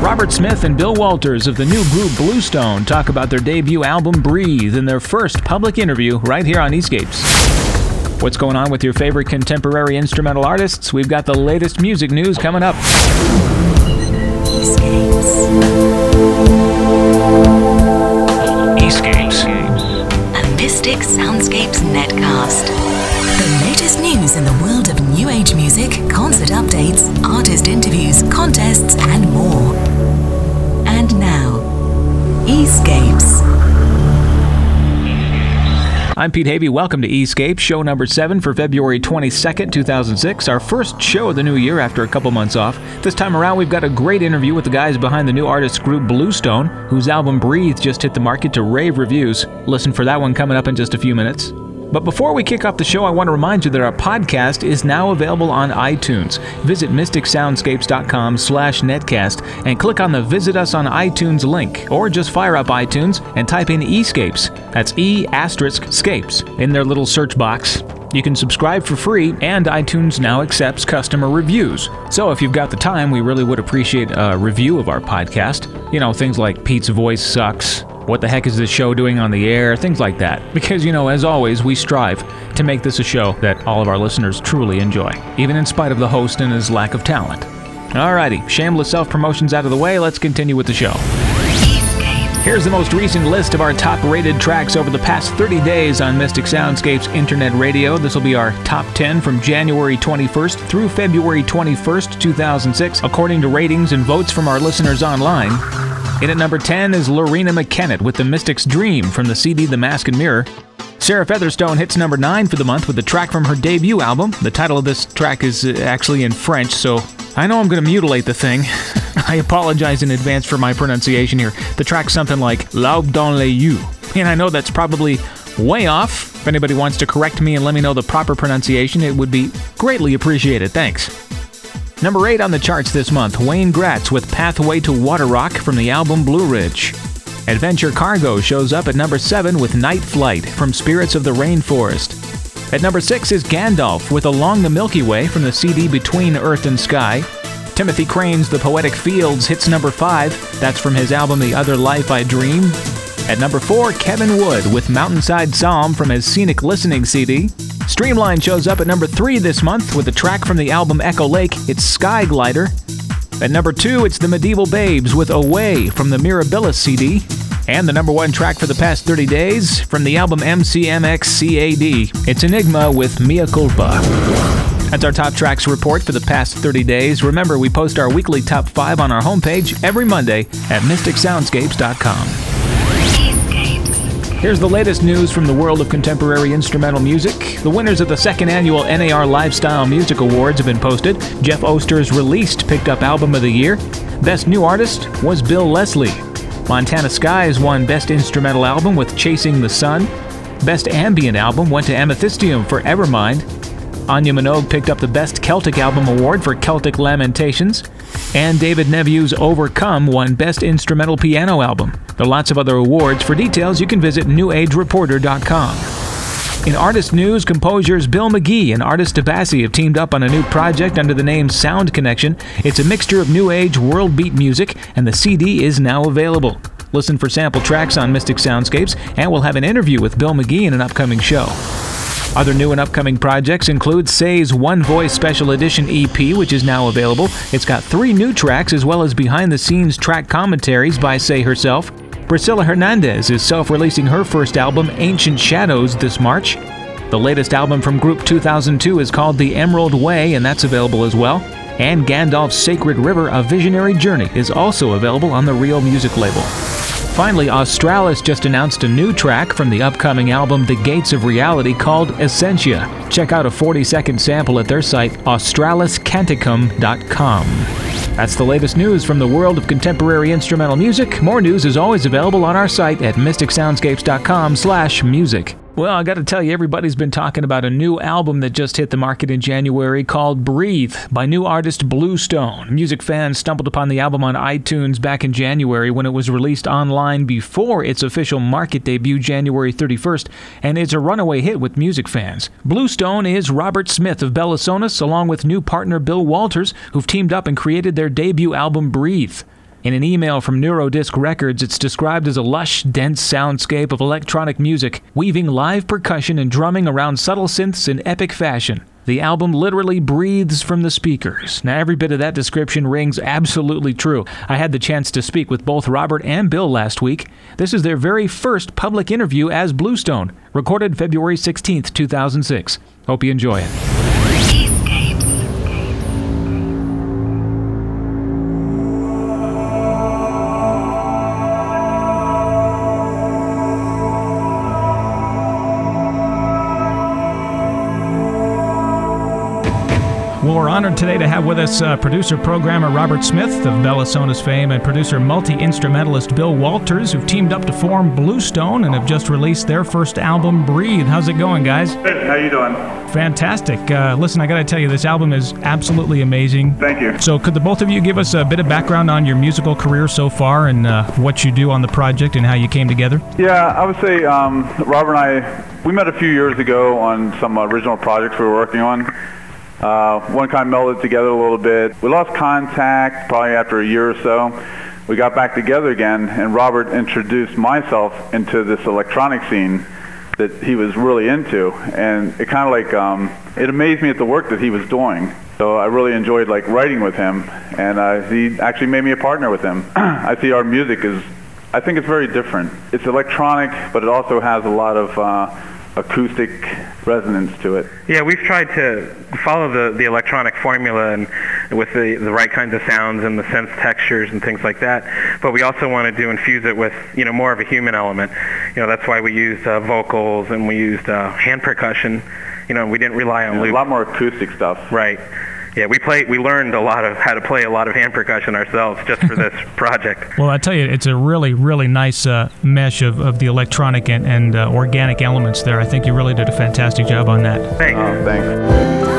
Robert Smith and Bill Walters of the new group Bluestone talk about their debut album Breathe in their first public interview right here on Escapes. What's going on with your favorite contemporary instrumental artists? We've got the latest music news coming up. Escapes. A Mystic Soundscapes netcast. The latest news in the world of new age music, concert updates, artist interviews, contests, and more. And now, Escapes. I'm Pete Havey. Welcome to Escapes, show number 7 for February 22nd, 2006, our first show of the new year after a couple months off. This time around, we've got a great interview with the guys behind the new artist group Bluestone, whose album Breathe just hit the market to rave reviews. Listen for that one coming up in just a few minutes. But before we kick off the show, I want to remind you that our podcast is now available on iTunes. Visit mysticsoundscapes.com/netcast and click on the Visit Us on iTunes link, or just fire up iTunes and type in Escapes. That's E*Scapes in their little search box. You can subscribe for free, and iTunes now accepts customer reviews. So if you've got the time, we really would appreciate a review of our podcast. You know, things like Pete's voice sucks, what the heck is this show doing on the air, things like that. Because, you know, as always, we strive to make this a show that all of our listeners truly enjoy, even in spite of the host and his lack of talent. Alrighty, shameless self-promotion's out of the way, let's continue with the show. Here's the most recent list of our top-rated tracks over the past 30 days on Mystic Soundscapes Internet Radio. This will be our top 10 from January 21st through February 21st, 2006, according to ratings and votes from our listeners online. In at number 10 is Lorena McKennett with The Mystic's Dream from the CD The Mask and Mirror. Sarah Featherstone hits number 9 for the month with a track from her debut album. The title of this track is actually in French, so I know I'm going to mutilate the thing. I apologize in advance for my pronunciation here. The track's something like L'aube dans les yeux. And I know that's probably way off. If anybody wants to correct me and let me know the proper pronunciation, it would be greatly appreciated. Thanks. Number 8 on the charts this month, Wayne Gratz with Pathway to Water Rock from the album Blue Ridge. Adventure Cargo shows up at number 7 with Night Flight from Spirits of the Rainforest. At number 6 is Gandalf with Along the Milky Way from the CD Between Earth and Sky. Timothy Crane's The Poetic Fields hits number 5. That's from his album The Other Life I Dream. At number 4, Kevin Wood with Mountainside Psalm from his Scenic Listening CD. Streamline shows up at number 3 this month with a track from the album Echo Lake. It's Sky Glider. At number 2, it's The Medieval Babes with Away from the Mirabilis CD. And the number 1 track for the past 30 days from the album MCMXCAD, it's Enigma with Mea Culpa. That's our top tracks report for the past 30 days. Remember, we post our weekly top 5 on our homepage every Monday at mysticsoundscapes.com. Here's the latest news from the world of contemporary instrumental music. The winners of the second annual NAR Lifestyle Music Awards have been posted. Jeff Oster's Released picked up Album of the Year. Best New Artist was Bill Leslie. Montana Skies won Best Instrumental Album with Chasing the Sun. Best Ambient Album went to Amethysthium for Evermind. Anya Minogue picked up the Best Celtic Album Award for Celtic Lamentations. And David Nevue's Overcome won Best Instrumental Piano Album. There are lots of other awards. For details, you can visit newagereporter.com. In artist news, composers Bill McGee and artist Tabassi have teamed up on a new project under the name Sound Connection. It's a mixture of new age world beat music, and the CD is now available. Listen for sample tracks on Mystic Soundscapes, and we'll have an interview with Bill McGee in an upcoming show. Other new and upcoming projects include Say's One Voice Special Edition EP, which is now available. It's got 3 new tracks, as well as behind-the-scenes track commentaries by Say herself. Priscilla Hernandez is self-releasing her first album, Ancient Shadows, this March. The latest album from Group 2002 is called The Emerald Way, and that's available as well. And Gandalf's Sacred River, A Visionary Journey is also available on the Real Music label. Finally, Australis just announced a new track from the upcoming album The Gates of Reality called Essentia. Check out a 40-second sample at their site, australiscanticum.com. That's the latest news from the world of contemporary instrumental music. More news is always available on our site at mysticsoundscapes.com/music. Well, I got to tell you, everybody's been talking about a new album that just hit the market in January called Breathe by new artist Bluestone. Music fans stumbled upon the album on iTunes back in January when it was released online before its official market debut January 31st, and it's a runaway hit with music fans. Bluestone is Robert Smith of Bellasonas, along with new partner Bill Walters, who've teamed up and created their debut album Breathe. In an email from Neurodisc Records, it's described as a lush, dense soundscape of electronic music, weaving live percussion and drumming around subtle synths in epic fashion. The album literally breathes from the speakers. Now, every bit of that description rings absolutely true. I had the chance to speak with both Robert and Bill last week. This is their very first public interview as Bluestone, recorded February 16th, 2006. Hope you enjoy it. Well, we're honored today to have with us producer-programmer Robert Smith of Bellasonas fame and producer multi-instrumentalist Bill Walters, who've teamed up to form Bluestone and have just released their first album, Breathe. How's it going, guys? Good. How you doing? Fantastic. Listen, I got to tell you, this album is absolutely amazing. Thank you. So could the both of you give us a bit of background on your musical career so far and what you do on the project and how you came together? Yeah, I would say Robert and I, we met a few years ago on some original projects we were working on. One kind of melded together a little bit. We lost contact probably after a year or so. We got back together again, and Robert introduced myself into this electronic scene that he was really into, and it kind of like it amazed me at the work that he was doing. So I really enjoyed like writing with him, and he actually made me a partner with him. I see our music is, I think it's very different. It's electronic, but it also has a lot of acoustic resonance to it. Yeah, we've tried to follow the electronic formula and with the right kinds of sounds and the sense textures and things like that, but we also wanted to infuse it with, you know, more of a human element. You know, that's why we used vocals and we used hand percussion. You know, we didn't rely on loop. A lot more acoustic stuff. Right. Yeah, we learned a lot of how to play a lot of hand percussion ourselves just for this project. Well, I tell you, it's a really, really nice mesh of the electronic and organic elements there. I think you really did a fantastic job on that. Thanks. Oh, thanks.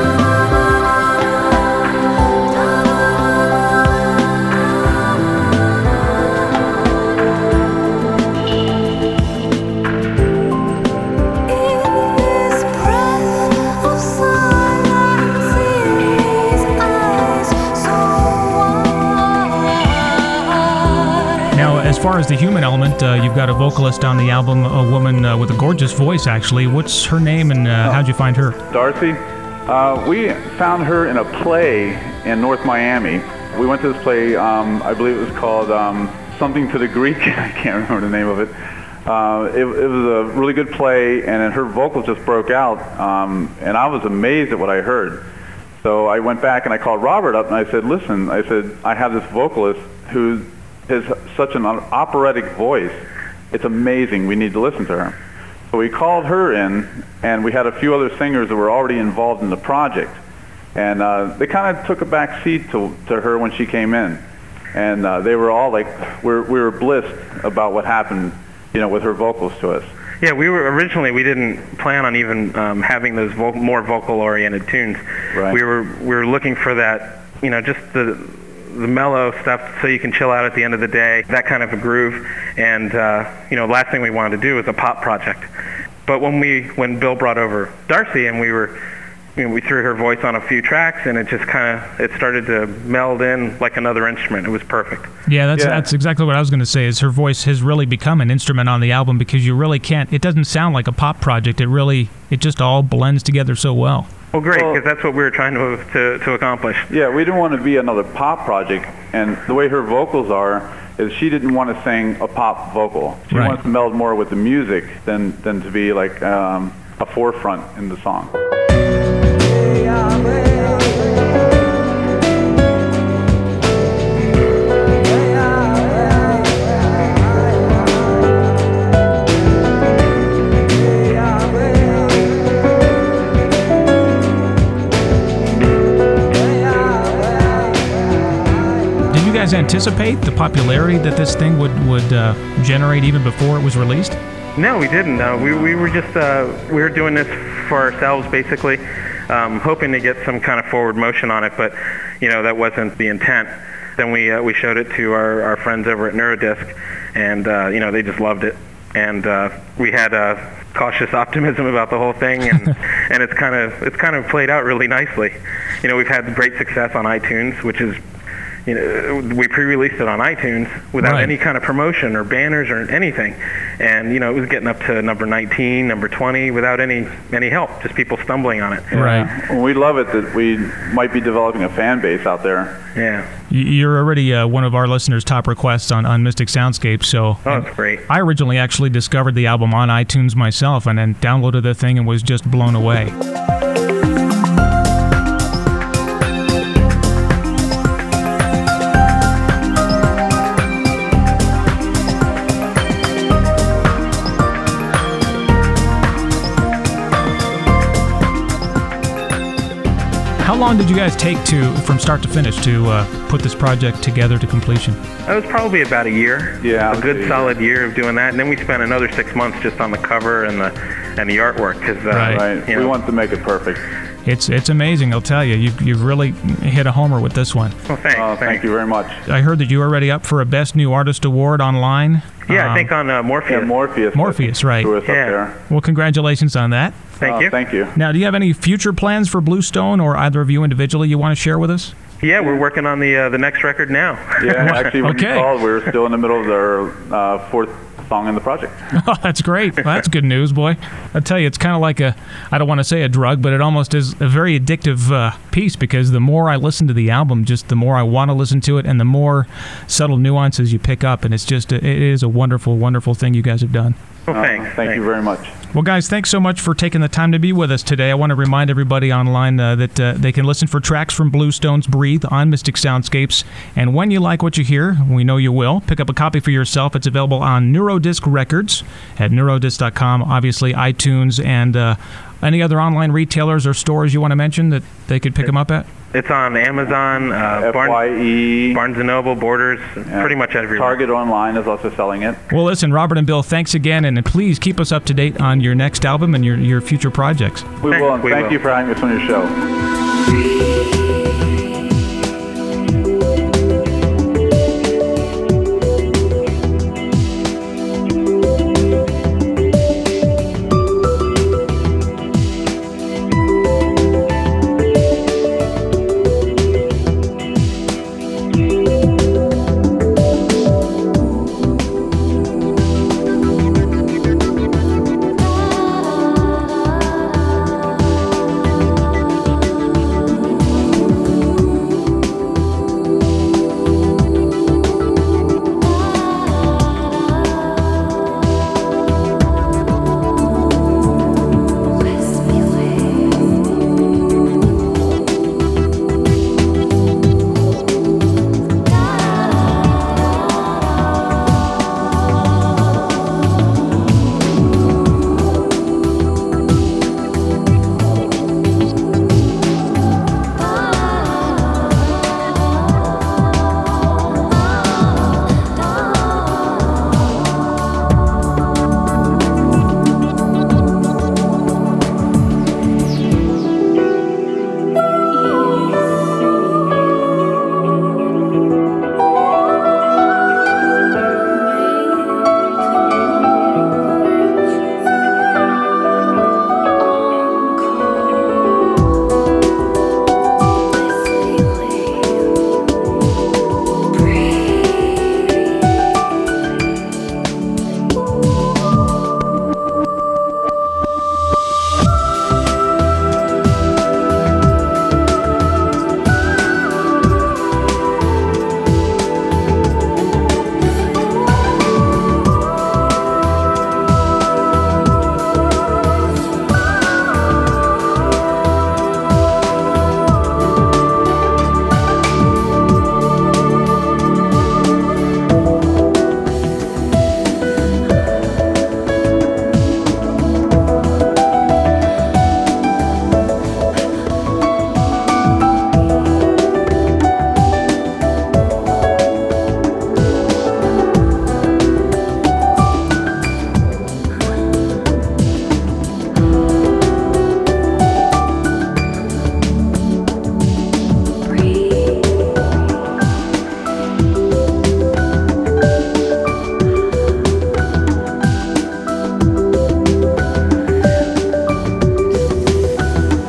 As far as the human element, you've got a vocalist on the album, a woman with a gorgeous voice, actually. What's her name, and how'd you find her? Darcy. We found her in a play in North Miami. We went to this play, I believe it was called Something to the Greek. I can't remember the name of it. It was a really good play, and then her vocals just broke out, and I was amazed at what I heard. So I went back and I called Robert up, and I said, listen, I have this vocalist who's has such an operatic voice. It's amazing. We need to listen to her. So we called her in, and we had a few other singers that were already involved in the project. And they kind of took a back seat to her when she came in. And they were all like, we were blissed about what happened, you know, with her vocals to us. Yeah, we didn't plan on even having those more vocal-oriented tunes. Right. We were looking for that, you know, just the mellow stuff so you can chill out at the end of the day, that kind of a groove. And, you know, last thing we wanted to do was a pop project. But when Bill brought over Darcy and we threw her voice on a few tracks and it just kind of, it started to meld in like another instrument. It was perfect. Yeah, that's exactly what I was going to say is her voice has really become an instrument on the album because you really can't, it doesn't sound like a pop project. It just all blends together so well. Well, great, because that's what we were trying to accomplish. Yeah, we didn't want to be another pop project, and the way her vocals are is she didn't want to sing a pop vocal. She right. wants to meld more with the music than to be like a forefront in the song. Anticipate the popularity that this thing would generate even before it was released? No, we didn't. We were just we were doing this for ourselves basically, hoping to get some kind of forward motion on it, but you know that wasn't the intent. Then we showed it to our friends over at Neurodisc, and you know they just loved it, and we had cautious optimism about the whole thing, and and it's kind of played out really nicely. You know we've had great success on iTunes, which is you know, we pre-released it on iTunes without any kind of promotion or banners or anything. And, you know, it was getting up to number 19, number 20 without any help, just people stumbling on it. Right. Well, we love it that we might be developing a fan base out there. Yeah. You're already one of our listeners' top requests on Mystic Soundscapes. So that's great. I originally actually discovered the album on iTunes myself and then downloaded the thing and was just blown away. How long did you guys take from start to finish to put this project together to completion? It was probably about a year. Yeah, a good solid year of doing that, and then we spent another 6 months just on the cover and the artwork because we want to make it perfect. It's amazing, I'll tell you. You've really hit a homer with this one. Well, thanks. Thank you very much. I heard that you were already up for a Best New Artist Award online. Yeah, I think on Morpheus. Yeah, Morpheus, right. Yeah. Up there. Well, congratulations on that. Thank you. Thank you. Now, do you have any future plans for Bluestone or either of you individually you want to share with us? Yeah, we're working on the next record now. Yeah, actually, when you called, we were still in the middle of our fourth song in the project. Oh, that's great. Well, that's good news, boy. I tell you, it's kind of like I don't want to say a drug, but it almost is a very addictive piece, because the more I listen to the album, just the more I want to listen to it and the more subtle nuances you pick up. And it's just, it is a wonderful, wonderful thing you guys have done. Well, thanks. Thank you very much. Well, guys, thanks so much for taking the time to be with us today. I want to remind everybody online that they can listen for tracks from Bluestone's Breathe on Mystic Soundscapes. And when you like what you hear, we know you will, pick up a copy for yourself. It's available on Neurodisc Records at neurodisc.com, obviously iTunes, and any other online retailers or stores you want to mention that they could pick them up at? It's on Amazon, FYE, Barnes & Noble, Borders, pretty much everywhere. Target Online is also selling it. Well, listen, Robert and Bill, thanks again, and please keep us up to date on your next album and your future projects. We will, and thank you for having us on your show.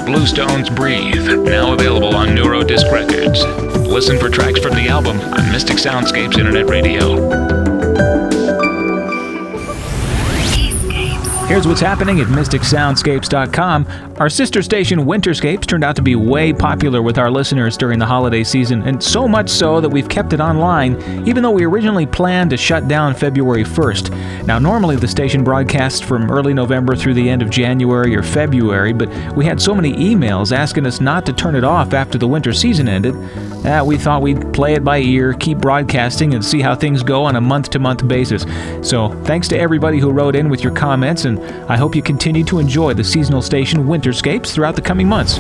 Bluestone's Breathe, now available on Neurodisc Records. listen for tracks from the album on Mystic Soundscapes Internet Radio. Here's what's happening at MysticSoundscapes.com. Our sister station Winterscapes turned out to be way popular with our listeners during the holiday season, and so much so that we've kept it online, even though we originally planned to shut down February 1st. Now, normally the station broadcasts from early November through the end of January or February, but we had so many emails asking us not to turn it off after the winter season ended that we thought we'd play it by ear, keep broadcasting, and see how things go on a month-to-month basis. So, thanks to everybody who wrote in with your comments, and I hope you continue to enjoy the seasonal station Winterscapes throughout the coming months.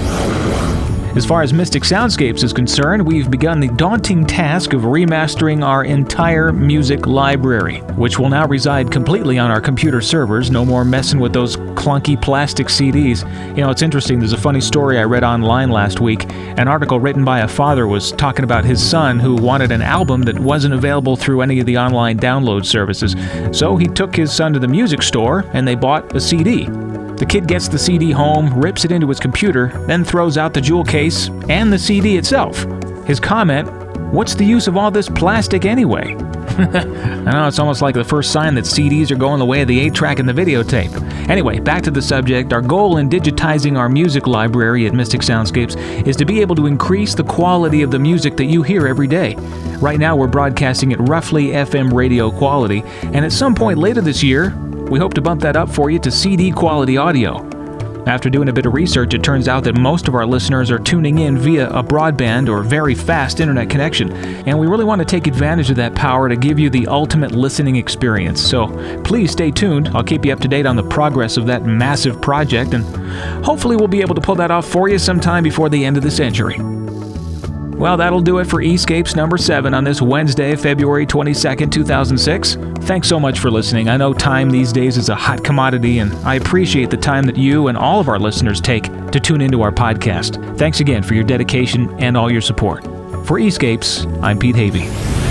As far as Mystic Soundscapes is concerned, we've begun the daunting task of remastering our entire music library, which will now reside completely on our computer servers. No more messing with those clunky plastic CDs. You know, it's interesting, there's a funny story I read online last week. An article written by a father was talking about his son who wanted an album that wasn't available through any of the online download services. So he took his son to the music store and they bought a CD. The kid gets the CD home, rips it into his computer, then throws out the jewel case and the CD itself. His comment, "What's the use of all this plastic anyway?" I know, it's almost like the first sign that CDs are going the way of the 8-track and the videotape. Anyway, back to the subject. Our goal in digitizing our music library at Mystic Soundscapes is to be able to increase the quality of the music that you hear every day. Right now, we're broadcasting at roughly FM radio quality, and at some point later this year, we hope to bump that up for you to CD quality audio. After doing a bit of research, it turns out that most of our listeners are tuning in via a broadband or very fast internet connection, and we really want to take advantage of that power to give you the ultimate listening experience. So please stay tuned. I'll keep you up to date on the progress of that massive project, and hopefully we'll be able to pull that off for you sometime before the end of the century. Well, that'll do it for Escapes number 7 on this Wednesday, February 22nd, 2006. Thanks so much for listening. I know time these days is a hot commodity, and I appreciate the time that you and all of our listeners take to tune into our podcast. Thanks again for your dedication and all your support. For Escapes, I'm Pete Havey.